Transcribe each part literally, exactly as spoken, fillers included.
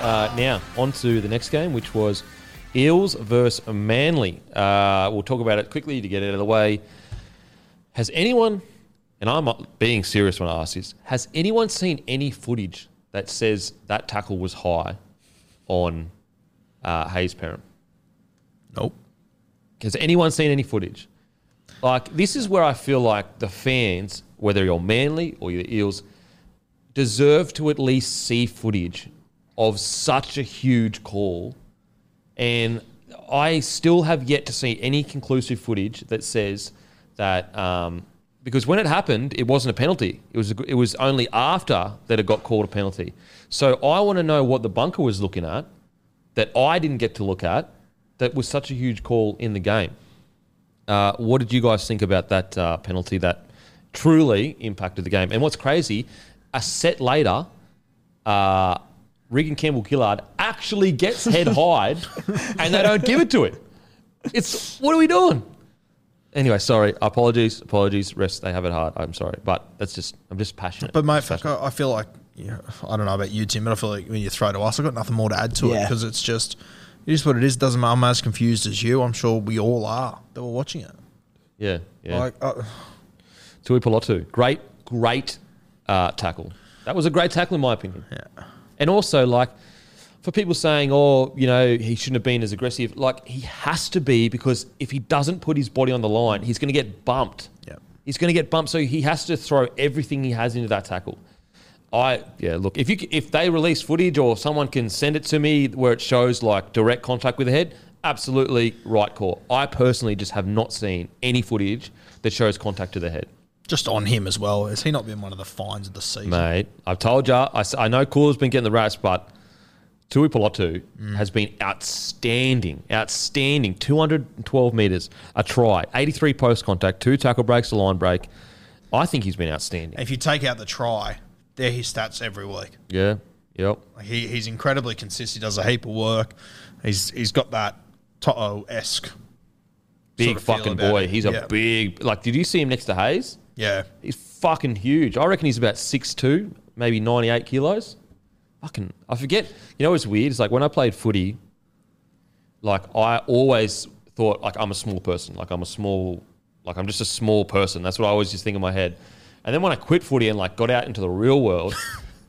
Uh, now, on to the next game, which was Eels versus Manly. Uh, we'll talk about it quickly to get it out of the way. Has anyone, and I'm being serious when I ask this, has anyone seen any footage that says that tackle was high on uh, Haze Perrin? Nope. Has anyone seen any footage? Like, this is where I feel like the fans, whether you're Manly or you're Eels, deserve to at least see footage of such a huge call, and I still have yet to see any conclusive footage that says that um, because when it happened, it wasn't a penalty. It was a, it was only after that it got called a penalty. So I want to know what the bunker was looking at that I didn't get to look at that was such a huge call in the game. Uh, what did you guys think about that uh, penalty that truly impacted the game? And what's crazy, a set later, uh, Reagan Campbell Gillard actually gets head high and they don't give it to it. It's, what are we doing? Anyway, sorry. Apologies. Apologies. Rest, they have it hard. I'm sorry. But that's just, I'm just passionate. But mate, passionate. I feel like, yeah, I don't know about you, Tim, but I feel like when you throw to us, I've got nothing more to add to yeah. it because it's just, it is what it is. Doesn't matter. I'm as confused as you. I'm sure we all are that were watching it. Yeah. Yeah. Like, uh, Tuipulotu. Great, great uh, tackle. That was a great tackle in my opinion. Yeah. And also, like, for people saying, oh, you know, he shouldn't have been as aggressive, like, he has to be because if he doesn't put his body on the line, he's going to get bumped. Yeah. He's going to get bumped, so he has to throw everything he has into that tackle. I, yeah, look, if you if they release footage or someone can send it to me where it shows, like, direct contact with the head, absolutely right call. I personally just have not seen any footage that shows contact to the head. Just on him as well. Has he not been one of the finds of the season? Mate, I've told you. I, I know Kula's been getting the rats, but Tuipulotu mm. has been outstanding. Outstanding. two hundred twelve metres, a try, eighty-three post contact, two tackle breaks, a line break. I think he's been outstanding. If you take out the try, they're his stats every week. Yeah, yep. He, he's incredibly consistent. He does a heap of work. He's He's got that Toto-esque big sort of fucking boy. Him. He's yeah. a big – like, did you see him next to Hayes? Yeah. He's fucking huge. I reckon he's about six foot two, maybe ninety-eight kilos. Fucking, I forget. You know what's weird? It's like when I played footy, like I always thought like I'm a small person. Like I'm a small, like I'm just a small person. That's what I always just think in my head. And then when I quit footy and like got out into the real world,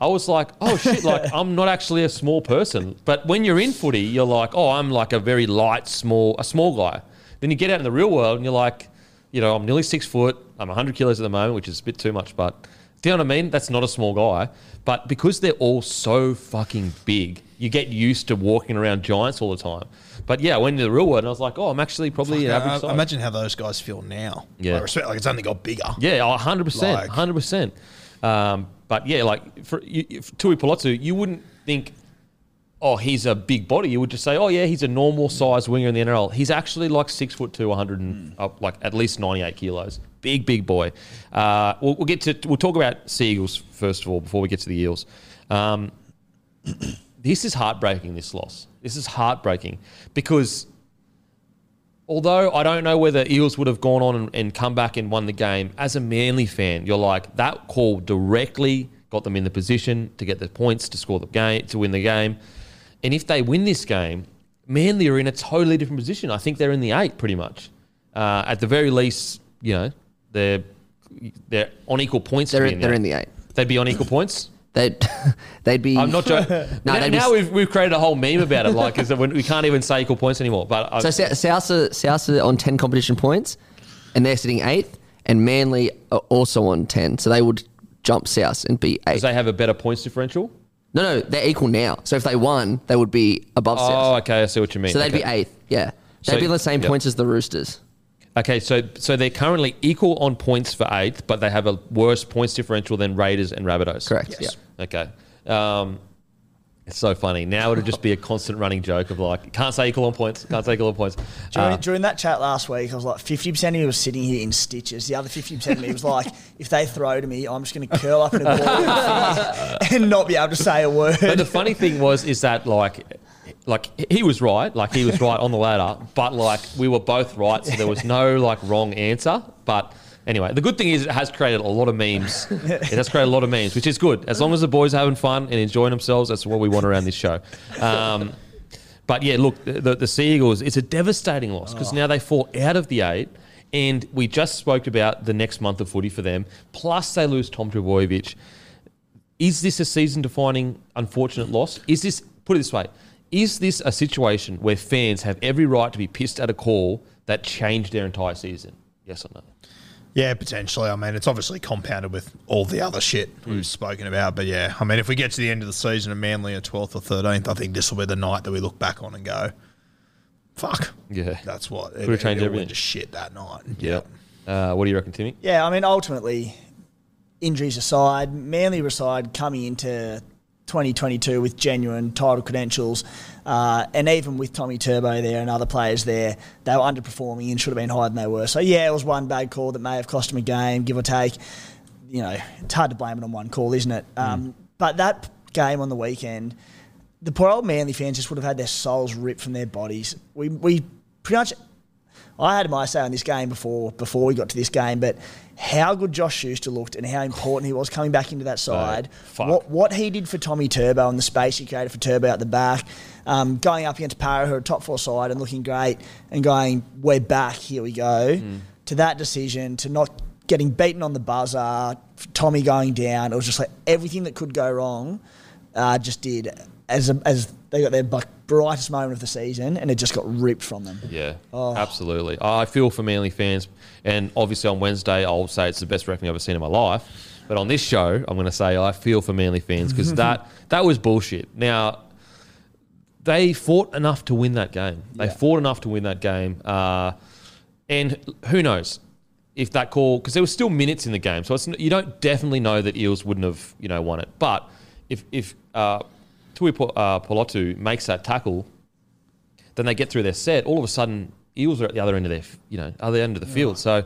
I was like, oh shit, like I'm not actually a small person. But when you're in footy, you're like, oh, I'm like a very light, small, a small guy. Then you get out in the real world and you're like, you know, I'm nearly six foot. I'm one hundred kilos at the moment, which is a bit too much, but do you know what I mean? That's not a small guy. But because they're all so fucking big, you get used to walking around giants all the time. But yeah, I went into the real world and I was like, oh, I'm actually probably an average size. Imagine how those guys feel now. Yeah. Like, like it's only got bigger. Yeah, one hundred percent. Like. one hundred percent. Um, but yeah, like for, for Tuipulotu, you wouldn't think, oh, he's a big body. You would just say, oh, yeah, he's a normal size winger in the N R L. He's actually like six foot two, one hundred and, mm. up, like at least ninety-eight kilos. Big, big boy. Uh, we'll, we'll get to we'll talk about Seagulls first of all before we get to the Eels. Um, this is heartbreaking. This loss. This is heartbreaking because although I don't know whether Eels would have gone on and, and come back and won the game, as a Manly fan, you're like, that call directly got them in the position to get the points to score the game to win the game, and if they win this game, Manly are in a totally different position. I think they're in the eight pretty much. Uh, at the very least, you know, they're they're on equal points. They're, in, they're in the eight. They'd be on equal points. They'd they'd be. I'm not joking. no, now, now we've we've created a whole meme about it. Like, is that we can't even say equal points anymore. But I, so South are, South are on ten competition points, and they're sitting eighth, and Manly are also on ten. So they would jump South and be eight. Because they have a better points differential. No, no, they're equal now. So if they won, they would be above South. Oh, okay, I see what you mean. So they'd okay. be eighth. Yeah, they'd so, be on the same yep. points as the Roosters. Okay, so so they're currently equal on points for eighth, but they have a worse points differential than Raiders and Rabbitohs. Correct. Yes. Yeah. Okay. Um, it's so funny. Now it'll just be a constant running joke of like, can't say equal on points, can't say equal on points. During, uh, during that chat last week, I was like, fifty percent of me was sitting here in stitches. The other fifty percent of me was like, if they throw to me, I'm just going to curl up in a ball and not be able to say a word. But the funny thing was is that like... Like, he was right. Like, he was right on the ladder. But, like, we were both right, so there was no, like, wrong answer. But, anyway, the good thing is it has created a lot of memes. It has created a lot of memes, which is good. As long as the boys are having fun and enjoying themselves, that's what we want around this show. Um, but, yeah, look, the, the, the Seagulls, it's a devastating loss because oh. now they fall out of the eight. And we just spoke about the next month of footy for them. Plus, they lose Tom Trubojevic. Is this a season-defining, unfortunate loss? Is this, put it this way, is this a situation where fans have every right to be pissed at a call that changed their entire season? Yes or no? Yeah, potentially. I mean, it's obviously compounded with all the other shit we've spoken about. But, yeah, I mean, if we get to the end of the season and Manly are twelfth or thirteenth, I think this will be the night that we look back on and go, fuck. Yeah. That's what. Could have changed everything. It just shit that night. Yeah. yeah. Uh, what do you reckon, Timmy? Yeah, I mean, ultimately, injuries aside, Manly aside, coming into twenty twenty-two with genuine title credentials uh, and even with Tommy Turbo there and other players there, they were underperforming and should have been higher than they were. So, yeah, it was one bad call that may have cost them a game, give or take. You know, it's hard to blame it on one call, isn't it? Um, mm. But that game on the weekend, the poor old Manly fans just would have had their souls ripped from their bodies. We we pretty much... I had my say on this game before before we got to this game, but how good Josh Schuster looked and how important he was coming back into that side. Oh, what what he did for Tommy Turbo and the space he created for Turbo at the back, um, going up against Parra, who are a top four side and looking great, and going, we're back, here we go, mm. to that decision, to not getting beaten on the buzzer, Tommy going down. It was just like everything that could go wrong uh, just did as a, as they got their buck. brightest moment of the season, and it just got ripped from them. Yeah, oh. absolutely. I feel for Manly fans, and obviously on Wednesday I'll say it's the best referee I've ever seen in my life, but on this show I'm going to say I feel for Manly fans because that, that was bullshit. Now, they fought enough to win that game. They yeah. fought enough to win that game, uh, and who knows if that call, because there were still minutes in the game, so it's, you don't definitely know that Eels wouldn't have you know won it, but if... if uh, Tuipulotu makes that tackle, then they get through their set. All of a sudden, Eels are at the other end of their, you know, other end of the yeah. field. So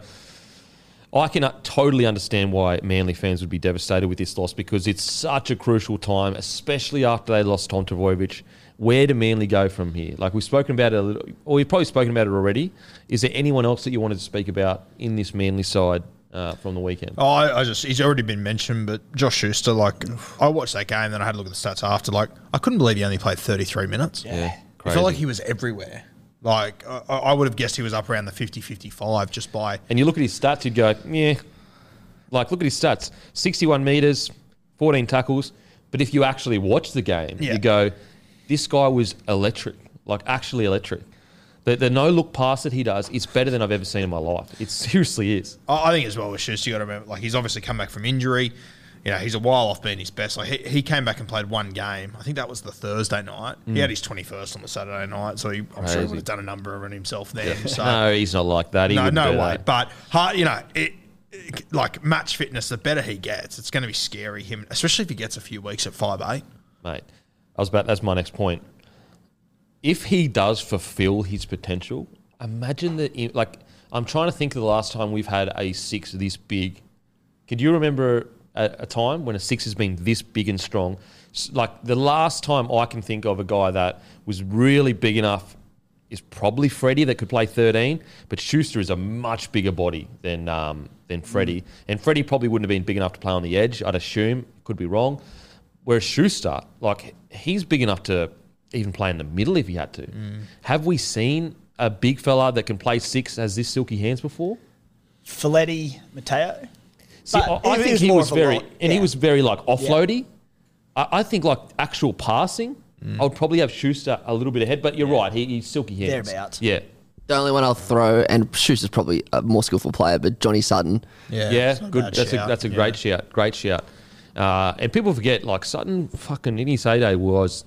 I can totally understand why Manly fans would be devastated with this loss because it's such a crucial time, especially after they lost Tom Trbojevic. Where do Manly go from here? Like we've spoken about it, a little, or we've probably spoken about it already. Is there anyone else that you wanted to speak about in this Manly side? Uh, from the weekend. Oh, I, I just, he's already been mentioned, but Josh Schuster, like, I watched that game, then I had a look at the stats after, like, I couldn't believe he only played thirty-three minutes. Yeah, yeah I felt like he was everywhere. Like, I, I would have guessed he was up around the fifty, fifty-five just by... And you look at his stats, you'd go, yeah. Like, look at his stats. sixty-one metres, fourteen tackles, but if you actually watch the game, yeah. you go, this guy was electric, like, actually electric. The, the no-look pass that he does is better than I've ever seen in my life. It seriously is. I think as well with Schuster, you got to remember, like, he's obviously come back from injury. You know, he's a while off being his best. Like, he, he came back and played one game. I think that was the Thursday night. Mm. He had his twenty-first on the Saturday night, so he, I'm Crazy. sure he would have done a number on himself there. Yeah. So, no, he's not like that. He no, no way. That. But, hard, you know, it, it, like, match fitness, the better he gets, it's going to be scary, him, especially if he gets a few weeks at five eight. Mate, I was about, that's my next point. If he does fulfill his potential, imagine the like. I'm trying to think of the last time we've had a six this big. Could you remember a, a time when a six has been this big and strong? Like, the last time I can think of a guy that was really big enough is probably Freddie, that could play thirteen, but Schuster is a much bigger body than um, than Freddie. Mm. And Freddie probably wouldn't have been big enough to play on the edge, I'd assume. Could be wrong. Whereas Schuster, like, he's big enough to even play in the middle if he had to. Mm. Have we seen a big fella that can play six as this silky hands before? Filetti Matteo. See, I, I think he was very, lot. and yeah. he was very like offloady. Yeah. I, I think like actual passing, mm. I would probably have Schuster a little bit ahead, but you're yeah. right, he, he's silky hands. Thereabouts. Yeah. The only one I'll throw, and Schuster's probably a more skillful player, but Johnny Sutton. Yeah, yeah that's good. That's shout. a that's a yeah. great shout. Great shout. Uh, and people forget, like, Sutton fucking in his heyday was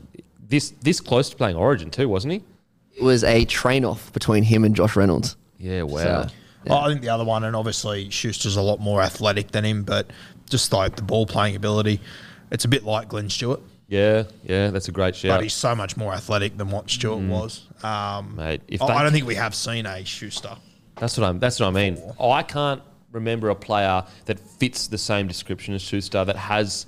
this this close to playing Origin too, wasn't he? It was a train-off between him and Josh Reynolds. Yeah, wow. So, yeah. I think the other one, and obviously Schuster's a lot more athletic than him, but just like the ball-playing ability, it's a bit like Glenn Stewart. Yeah, yeah, that's a great shout. But he's so much more athletic than what Stewart mm. was. Um, Mate, if I, they, I don't think we have seen a Schuster. That's what I'm. That's what I mean. Oh, I can't remember a player that fits the same description as Schuster, that has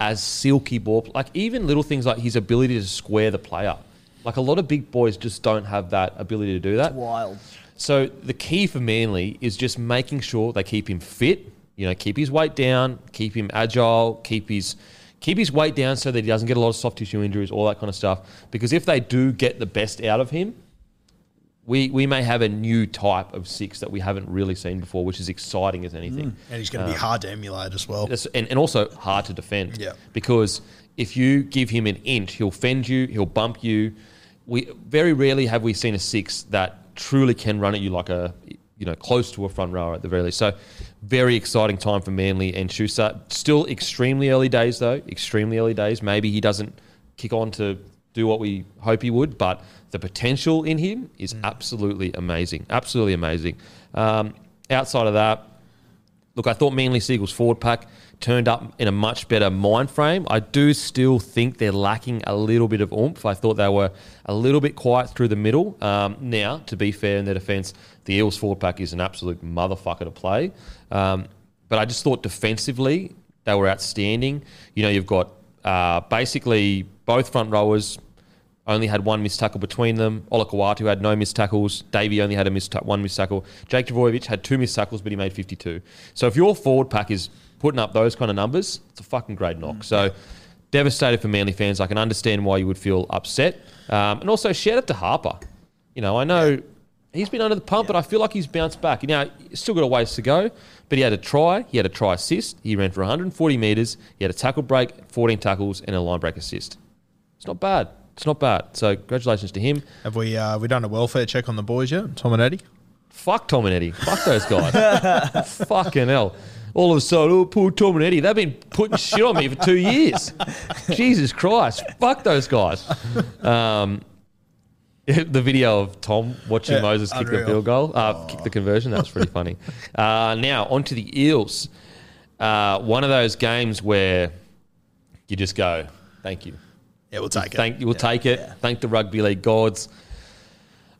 as silky ball. Like, even little things like his ability to square the play up. Like, a lot of big boys just don't have that ability to do that. It's wild. So the key for Manly is just making sure they keep him fit, you know, keep his weight down, keep him agile, keep his keep his weight down so that he doesn't get a lot of soft tissue injuries, all that kind of stuff. Because if they do get the best out of him, we we may have a new type of six that we haven't really seen before, which is exciting as anything. Mm. And he's going to um, be hard to emulate as well. And, and also hard to defend. Yeah. Because if you give him an inch, he'll fend you, he'll bump you. We very rarely have we seen a six that truly can run at you like a, you know, close to a front rower at the very least. So very exciting time for Manly and Schuster. Still extremely early days though, extremely early days. Maybe he doesn't kick on to do what we hope he would, but the potential in him is mm. absolutely amazing, absolutely amazing. Um, outside of that, look, I thought Manly Seagulls forward pack turned up in a much better mind frame. I do still think they're lacking a little bit of oomph. I thought they were a little bit quiet through the middle. Um, now, to be fair in their defence, the Eels forward pack is an absolute motherfucker to play. Um, but I just thought defensively they were outstanding. You know, you've got uh, basically both front rowers only had one missed tackle between them. Olakau'atu had no missed tackles. Davey only had a missed ta- one missed tackle. Jake Trbojevic had two missed tackles, but he made fifty-two. So if your forward pack is putting up those kind of numbers, it's a fucking great knock. Mm. So devastated for Manly fans. I can understand why you would feel upset. Um, and also shout out to Harper. You know, I know yeah. he's been under the pump, yeah. but I feel like he's bounced back. You know, he's still got a ways to go, but he had a try. He had a try assist. He ran for one hundred forty metres. He had a tackle break, fourteen tackles, and a line break assist. It's not bad. It's not bad. So congratulations to him. Have we uh, we done a welfare check on the boys yet, Tom and Eddie? Fuck Tom and Eddie. Fuck those guys. Fucking hell. All of a sudden, oh, poor Tom and Eddie. They've been putting shit on me for two years. Jesus Christ. Fuck those guys. Um, the video of Tom watching yeah, Moses kick unreal. the field goal, uh, kick the conversion, that was pretty funny. Uh, now, onto the Eels. Uh, one of those games where you just go, thank you. Yeah, we'll take Thank, it. We'll yeah. take it. Yeah. Thank the rugby league gods.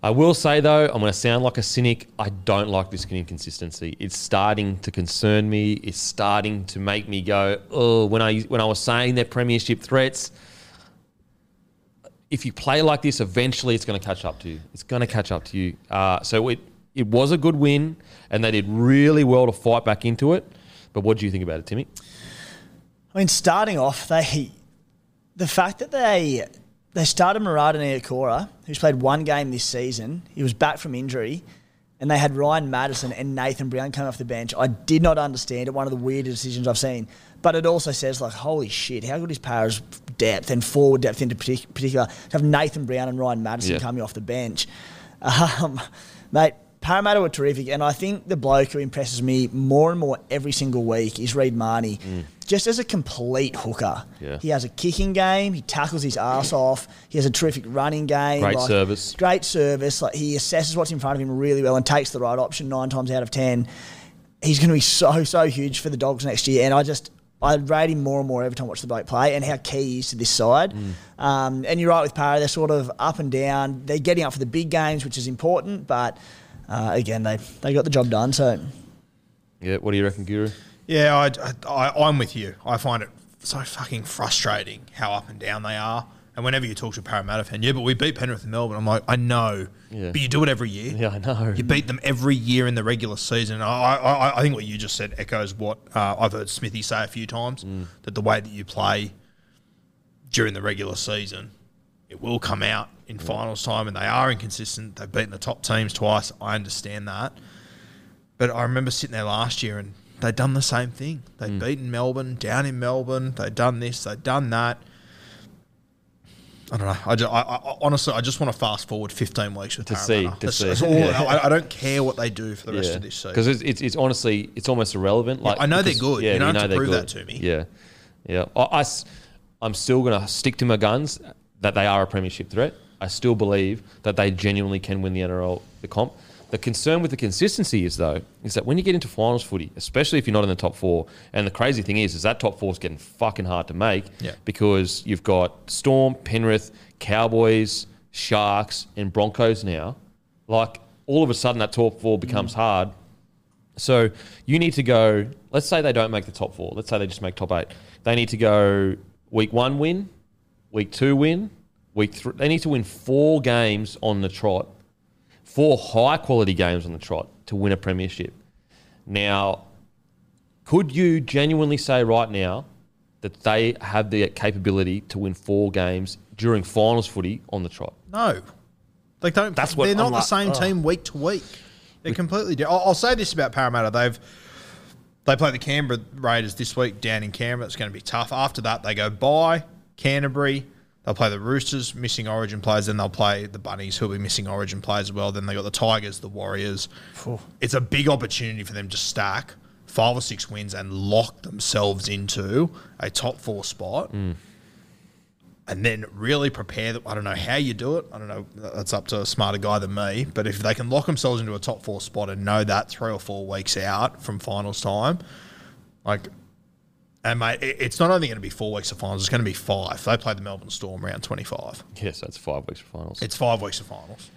I will say, though, I'm going to sound like a cynic. I don't like this inconsistency. It's starting to concern me. It's starting to make me go, oh, when I when I was saying their premiership threats, if you play like this, eventually it's going to catch up to you. It's going to catch up to you. Uh, so it, it was a good win, and they did really well to fight back into it. But what do you think about it, Timmy? I mean, starting off, they... The fact that they they started Murata Nikorima, who's played one game this season, he was back from injury, and they had Ryan Matterson and Nathan Brown come off the bench. I did not understand it. One of the weirdest decisions I've seen. But it also says, like, holy shit, how good is Para's depth and forward depth into partic- particular to have Nathan Brown and Ryan Matterson yeah. coming off the bench. Um, mate, Parramatta were terrific, and I think the bloke who impresses me more and more every single week is Reed Mahoney. Mm. Just as a complete hooker. Yeah. He has a kicking game. He tackles his ass off. He has a terrific running game. Great like, service. Great service. Like, he assesses what's in front of him really well and takes the right option nine times out of ten. He's going to be so, so huge for the Dogs next year. And I just, I rate him more and more every time I watch the bloke play and how key he is to this side. Mm. Um, and you're right with Parra. They're sort of up and down. They're getting up for the big games, which is important, but... uh, again, they, they got the job done. So, yeah, what do you reckon, Guru? Yeah, I, I, I'm with you. I find it so fucking frustrating how up and down they are. And whenever you talk to a Parramatta fan, yeah, but we beat Penrith and Melbourne. I'm like, I know, yeah. But you do it every year. Yeah, I know. You beat them every year in the regular season. I, I, I think what you just said echoes what uh, I've heard Smithy say a few times, mm. that the way that you play during the regular season, it will come out in yeah. finals time, and they are inconsistent. They've beaten the top teams twice. I understand that. But I remember sitting there last year and they'd done the same thing. They'd mm. beaten Melbourne, down in Melbourne. They'd done this, they'd done that. I don't know. I, just, I, I honestly, I just want to fast forward fifteen weeks with to Parramatta. See, to that's, see. That's all, yeah. I, I don't care what they do for the rest yeah. of this season because it's, it's it's honestly it's almost irrelevant. Like yeah, I know because, they're good. Yeah, you don't you know have to prove good. That to me. Yeah, yeah. I, I, I'm still gonna stick to my guns that they are a premiership threat. I still believe that they genuinely can win the N R L, the comp. The concern with the consistency is though is that when you get into finals footy, especially if you're not in the top four, and the crazy thing is, is that top four is getting fucking hard to make yeah. because you've got Storm, Penrith, Cowboys, Sharks, and Broncos now. Like all of a sudden, that top four becomes mm-hmm. hard. So you need to go. Let's say they don't make the top four. Let's say they just make top eight. They need to go week one win, week two win, week three. They need to win four games on the trot. Four high-quality games on the trot to win a premiership. Now, could you genuinely say right now that they have the capability to win four games during finals footy on the trot? No. They don't, That's what they're not like, the same oh. team week to week. They're completely different. I'll, I'll say this about Parramatta. They've they play the Canberra Raiders this week down in Canberra. It's going to be tough. After that, they go by Canterbury. They'll play the Roosters, missing Origin players. Then they'll play the Bunnies, who'll be missing Origin players as well. Then they got the Tigers, the Warriors. Oh. It's a big opportunity for them to stack five or six wins and lock themselves into a top four spot. Mm. And then really prepare them. I don't know how you do it. I don't know. That's up to a smarter guy than me. But if they can lock themselves into a top four spot and know that three or four weeks out from finals time, like... And, mate, it's not only going to be four weeks of finals, it's going to be five. They play the Melbourne Storm round twenty-five. Yes, that's five weeks of finals. It's five weeks of finals.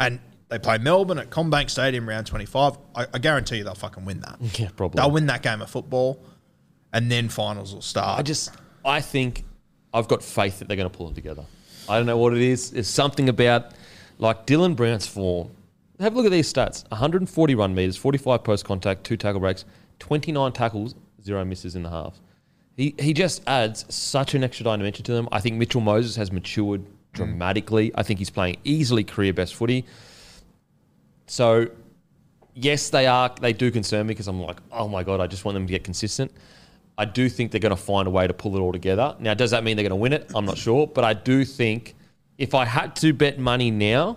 And they play Melbourne at Combank Stadium round twenty-five. I, I guarantee you they'll fucking win that. Yeah, probably. They'll win that game of football, and then finals will start. I just, I think, I've got faith that they're going to pull it together. I don't know what it is. There's something about, like, Dylan Brown's form. Have a look at these stats. one hundred forty run metres, forty-five post contact, two tackle breaks, twenty-nine tackles, zero misses in the half. He he just adds such an extra dimension to them. I think Mitchell Moses has matured dramatically. Mm. I think he's playing easily career best footy. So, yes, they are. They do concern me because I'm like, oh my God, I just want them to get consistent. I do think they're going to find a way to pull it all together. Now, does that mean they're going to win it? I'm not sure. But I do think if I had to bet money now,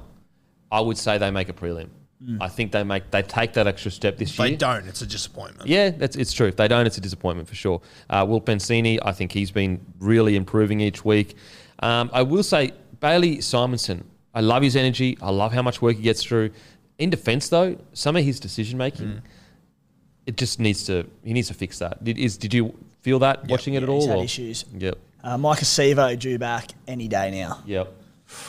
I would say they make a prelim. Mm. I think they make they take that extra step this if year. They don't, it's a disappointment. Yeah, that's it's true. If they don't, it's a disappointment for sure. Uh, Will Pensini, I think he's been really improving each week. Um, I will say Bailey Simonson, I love his energy. I love how much work he gets through. In defence, though, some of his decision making, mm. it just needs to he needs to fix that. Did, is, did you feel that yep. watching it yeah, at all? He's had or? Issues. Yep. Uh, Mike Asvejo due back any day now. Yep.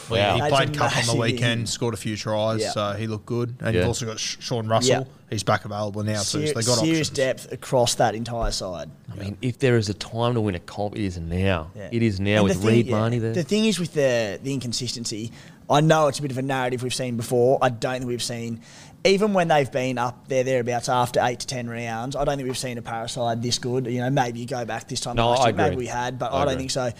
Well, yeah, he That's played cup on the weekend, hit. Scored a few tries, yeah. so he looked good. And yeah. you've also got Shaun Russell. Yeah. He's back available now, Ser- so they got serious options. depth across that entire side. I yeah. mean, if there is a time to win a comp, it is now. Yeah. It is now and with thing, Reed Mahoney yeah. there. The thing is with the the inconsistency, I know it's a bit of a narrative we've seen before. I don't think we've seen, even when they've been up there, thereabouts after eight to ten rounds, I don't think we've seen a Paraside this good. You know, maybe you go back this time. No, last I agree. Maybe we had, but I, I don't agree. think so.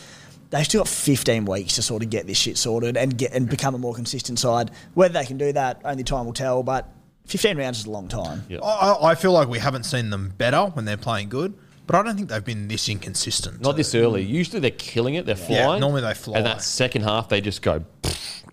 They've still got fifteen weeks to sort of get this shit sorted and get and become a more consistent side. Whether they can do that, only time will tell, but fifteen rounds is a long time. Yep. I, I feel like we haven't seen them better when they're playing good, but I don't think they've been this inconsistent. Not this early. Usually they're killing it. They're yeah. flying. Yeah, normally they fly. And that second half, they just go,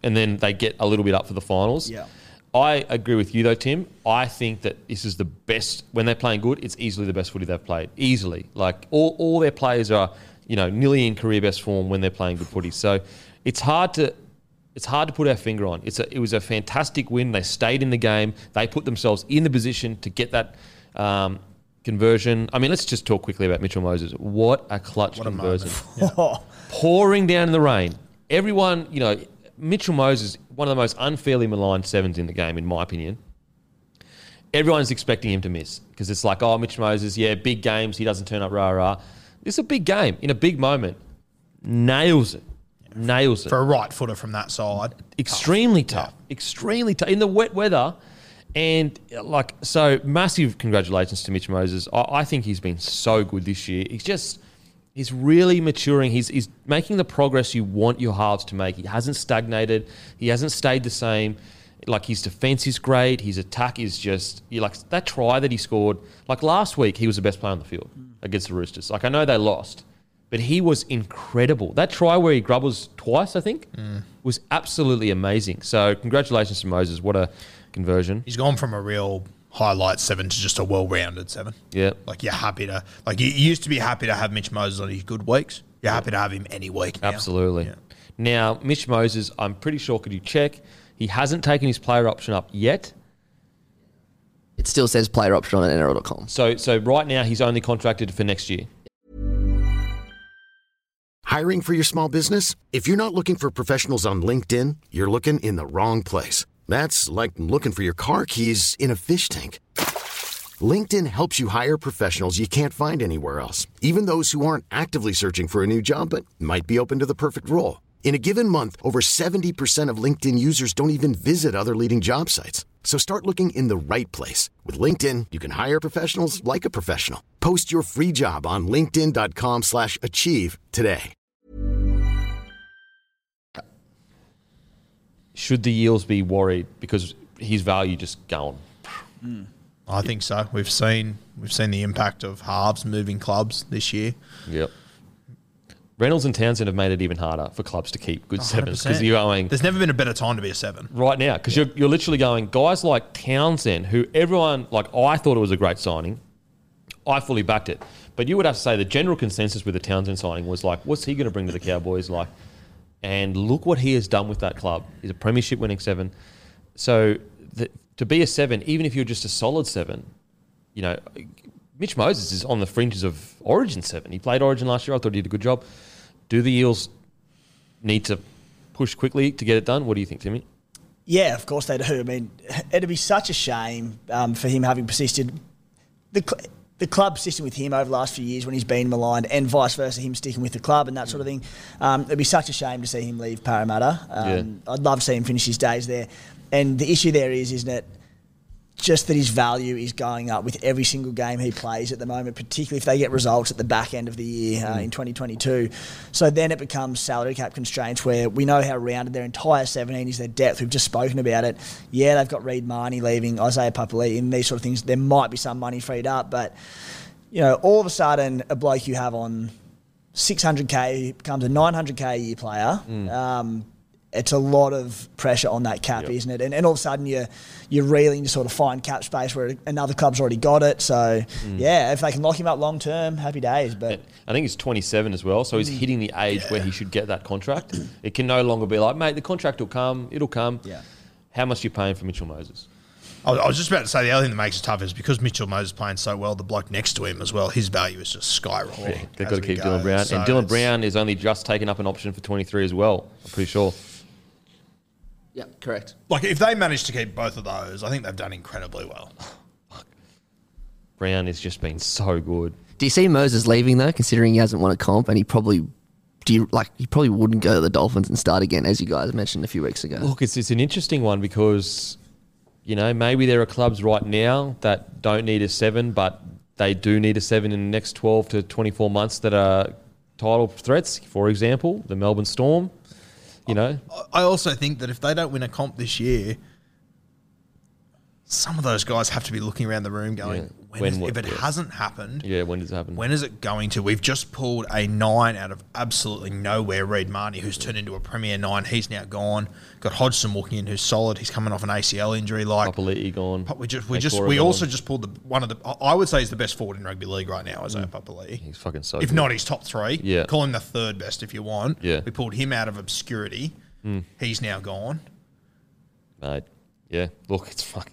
and then they get a little bit up for the finals. Yeah. I agree with you, though, Tim. I think that this is the best. When they're playing good, it's easily the best footy they've played. Easily. Like, all, all their players are... you know, nearly in career best form when they're playing good footy. So it's hard to it's hard to put our finger on. It's a, it was a fantastic win. They stayed in the game. They put themselves in the position to get that um, conversion. I mean, let's just talk quickly about Mitchell Moses. What a clutch what conversion. A yeah. Pouring down in the rain. Everyone, you know, Mitchell Moses, one of the most unfairly maligned sevens in the game, in my opinion. everyone's expecting him to miss because it's like, oh, Mitch Moses, yeah, big games. He doesn't turn up, rah, rah. This is a big game. In a big moment, nails it. Nails it. For a right footer from that side. Extremely tough. tough. Yeah. Extremely tough. In the wet weather. And, like, so massive congratulations to Mitch Moses. I, I think he's been so good this year. He's just, he's really maturing. He's, he's making the progress you want your halves to make. He hasn't stagnated. He hasn't stayed the same. Like, his defence is great. His attack is just, you like, that try that he scored. Like, last week, he was the best player on the field mm. against the Roosters. Like, I know they lost, but he was incredible. That try where he grubbles twice, I think, mm. was absolutely amazing. So, congratulations to Moses. What a conversion. He's gone from a real highlight seven to just a well-rounded seven. Yeah. Like, you're happy to – like, you used to be happy to have Mitch Moses on his good weeks. You're yeah. happy to have him any week now. Absolutely. Yeah. Now, Mitch Moses, I'm pretty sure, could you check, he hasn't taken his player option up yet. It still says player option on N R L dot com. So, so right now he's only contracted for next year. Hiring for your small business? If you're not looking for professionals on LinkedIn, you're looking in the wrong place. That's like looking for your car keys in a fish tank. LinkedIn helps you hire professionals you can't find anywhere else, even those who aren't actively searching for a new job but might be open to the perfect role. In a given month, over seventy percent of LinkedIn users don't even visit other leading job sites. So start looking in the right place. With LinkedIn, you can hire professionals like a professional. Post your free job on linkedin dot com slash achieve today. Should the Eels be worried because his value just gone? Mm. I think so. We've seen we've seen the impact of halves moving clubs this year. Yep. Reynolds and Townsend have made it even harder for clubs to keep good sevens because you're going. There's never been a better time to be a seven right now because yeah. you're you're literally going guys like Townsend who everyone like I thought it was a great signing, I fully backed it, but you would have to say the general consensus with the Townsend signing was like, what's he going to bring to the Cowboys like? And look what he has done with that club. He's a premiership winning seven. So the, to be a seven, even if you're just a solid seven, you know, Mitch Moses is on the fringes of Origin seven. He played Origin last year. I thought he did a good job. Do the Eels need to push quickly to get it done? What do you think, Timmy? Yeah, of course they do. I mean, it'd be such a shame um, for him having persisted. The cl- The club sticking with him over the last few years when he's been maligned and vice versa, him sticking with the club and that sort of thing. Um, it'd be such a shame to see him leave Parramatta. Um, yeah. I'd love to see him finish his days there. And the issue there is, isn't it, just that his value is going up with every single game he plays at the moment, particularly if they get results at the back end of the year uh, in twenty twenty-two. So then it becomes salary cap constraints where we know how rounded their entire seventeen is, their depth. We've just spoken about it. Yeah, they've got Reed Mahoney leaving, Isaiah Papali'i, and these sort of things. There might be some money freed up, but, you know, all of a sudden a bloke you have on six hundred K becomes a nine hundred K a year player. Mm. Um It's a lot of pressure on that cap, yep. isn't it? And, and all of a sudden you're, you're reeling to sort of find cap space where another club's already got it. So, mm. yeah, if they can lock him up long term, happy days. But and I think he's twenty-seven as well, so he's hitting the age yeah. where he should get that contract. It can no longer be like, mate, the contract will come, it'll come. Yeah. How much are you paying for Mitchell Moses? I was just about to say the other thing that makes it tough is because Mitchell Moses is playing so well, the bloke next to him as well, his value is just skyrocketing. Yeah, they've got to keep go. Dylan Brown. So and Dylan Brown is only just taken up an option for twenty-three as well, I'm pretty sure. Yeah, correct. Like, if they manage to keep both of those, I think they've done incredibly well. Brown has just been so good. Do you see Moses leaving, though, considering he hasn't won a comp and he probably do you, like he probably wouldn't go to the Dolphins and start again, as you guys mentioned a few weeks ago? Look, it's, it's an interesting one because, you know, maybe there are clubs right now that don't need a seven, but they do need a seven in the next twelve to twenty-four months that are title threats, for example, the Melbourne Storm. You know, I also think that if they don't win a comp this year, some of those guys have to be looking around the room going, yeah. when when is, what, if it yeah. hasn't happened, yeah, when does it happen? When is it going to? We've just pulled a nine out of absolutely nowhere. Reed Marnie, who's turned into a premier nine, he's now gone. Got Hodgson walking in, who's solid. He's coming off an A C L injury. Like Papali'i gone. We just, we just, we gone. also just pulled the one of the. I would say he's the best forward in rugby league right now, Isaiah mm. Papali'i. He's fucking so. If good. Not, he's top three. Yeah, call him the third best if you want. Yeah, we pulled him out of obscurity. Mm. He's now gone. Mate, yeah. Look, it's fucking.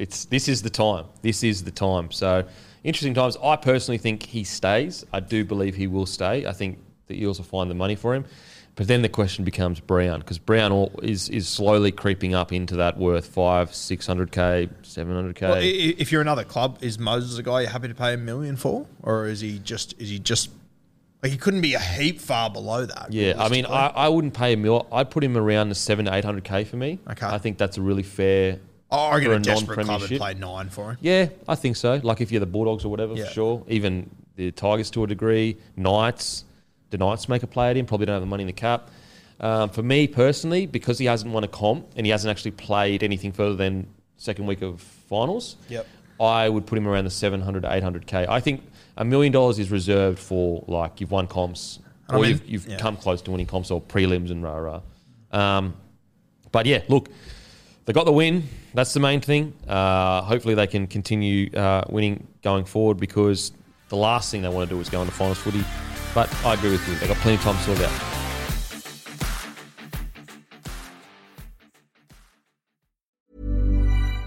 It's this is the time. This is the time. So interesting times. I personally think he stays. I do believe he will stay. I think the Eels will find the money for him. But then the question becomes Brown, because Brown all, is is slowly creeping up into that worth five, six hundred k, seven hundred k. Well, if you're another club, is Moses a guy you're happy to pay a million for, or is he just is he just like he couldn't be a heap far below that? Yeah, I mean, I, I wouldn't pay a mil. I'd put him around the seven to eight hundred k for me. Okay, I think that's a really fair. Oh, I reckon a desperate club would play nine for him. Yeah, I think so. Like if you're the Bulldogs or whatever, yeah. for sure. Even the Tigers to a degree, Knights. The Knights make a play at him, probably don't have the money in the cap. Um, for me personally, because he hasn't won a comp and he hasn't actually played anything further than second week of finals, yep. I would put him around the seven hundred to eight hundred K. I think a million dollars is reserved for, like, you've won comps or I mean, you've, you've yeah. come close to winning comps or prelims and rah-rah. Um, but, yeah, look, they got the win. That's the main thing. Uh, hopefully they can continue uh, winning going forward, because the last thing they want to do is go into finals footy. But I agree with you. They've got plenty of time to sort it out.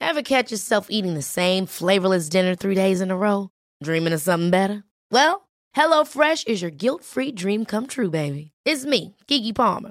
Ever catch yourself eating the same flavorless dinner three days in a row? Dreaming of something better? Well, HelloFresh is your guilt-free dream come true, baby. It's me, Keke Palmer.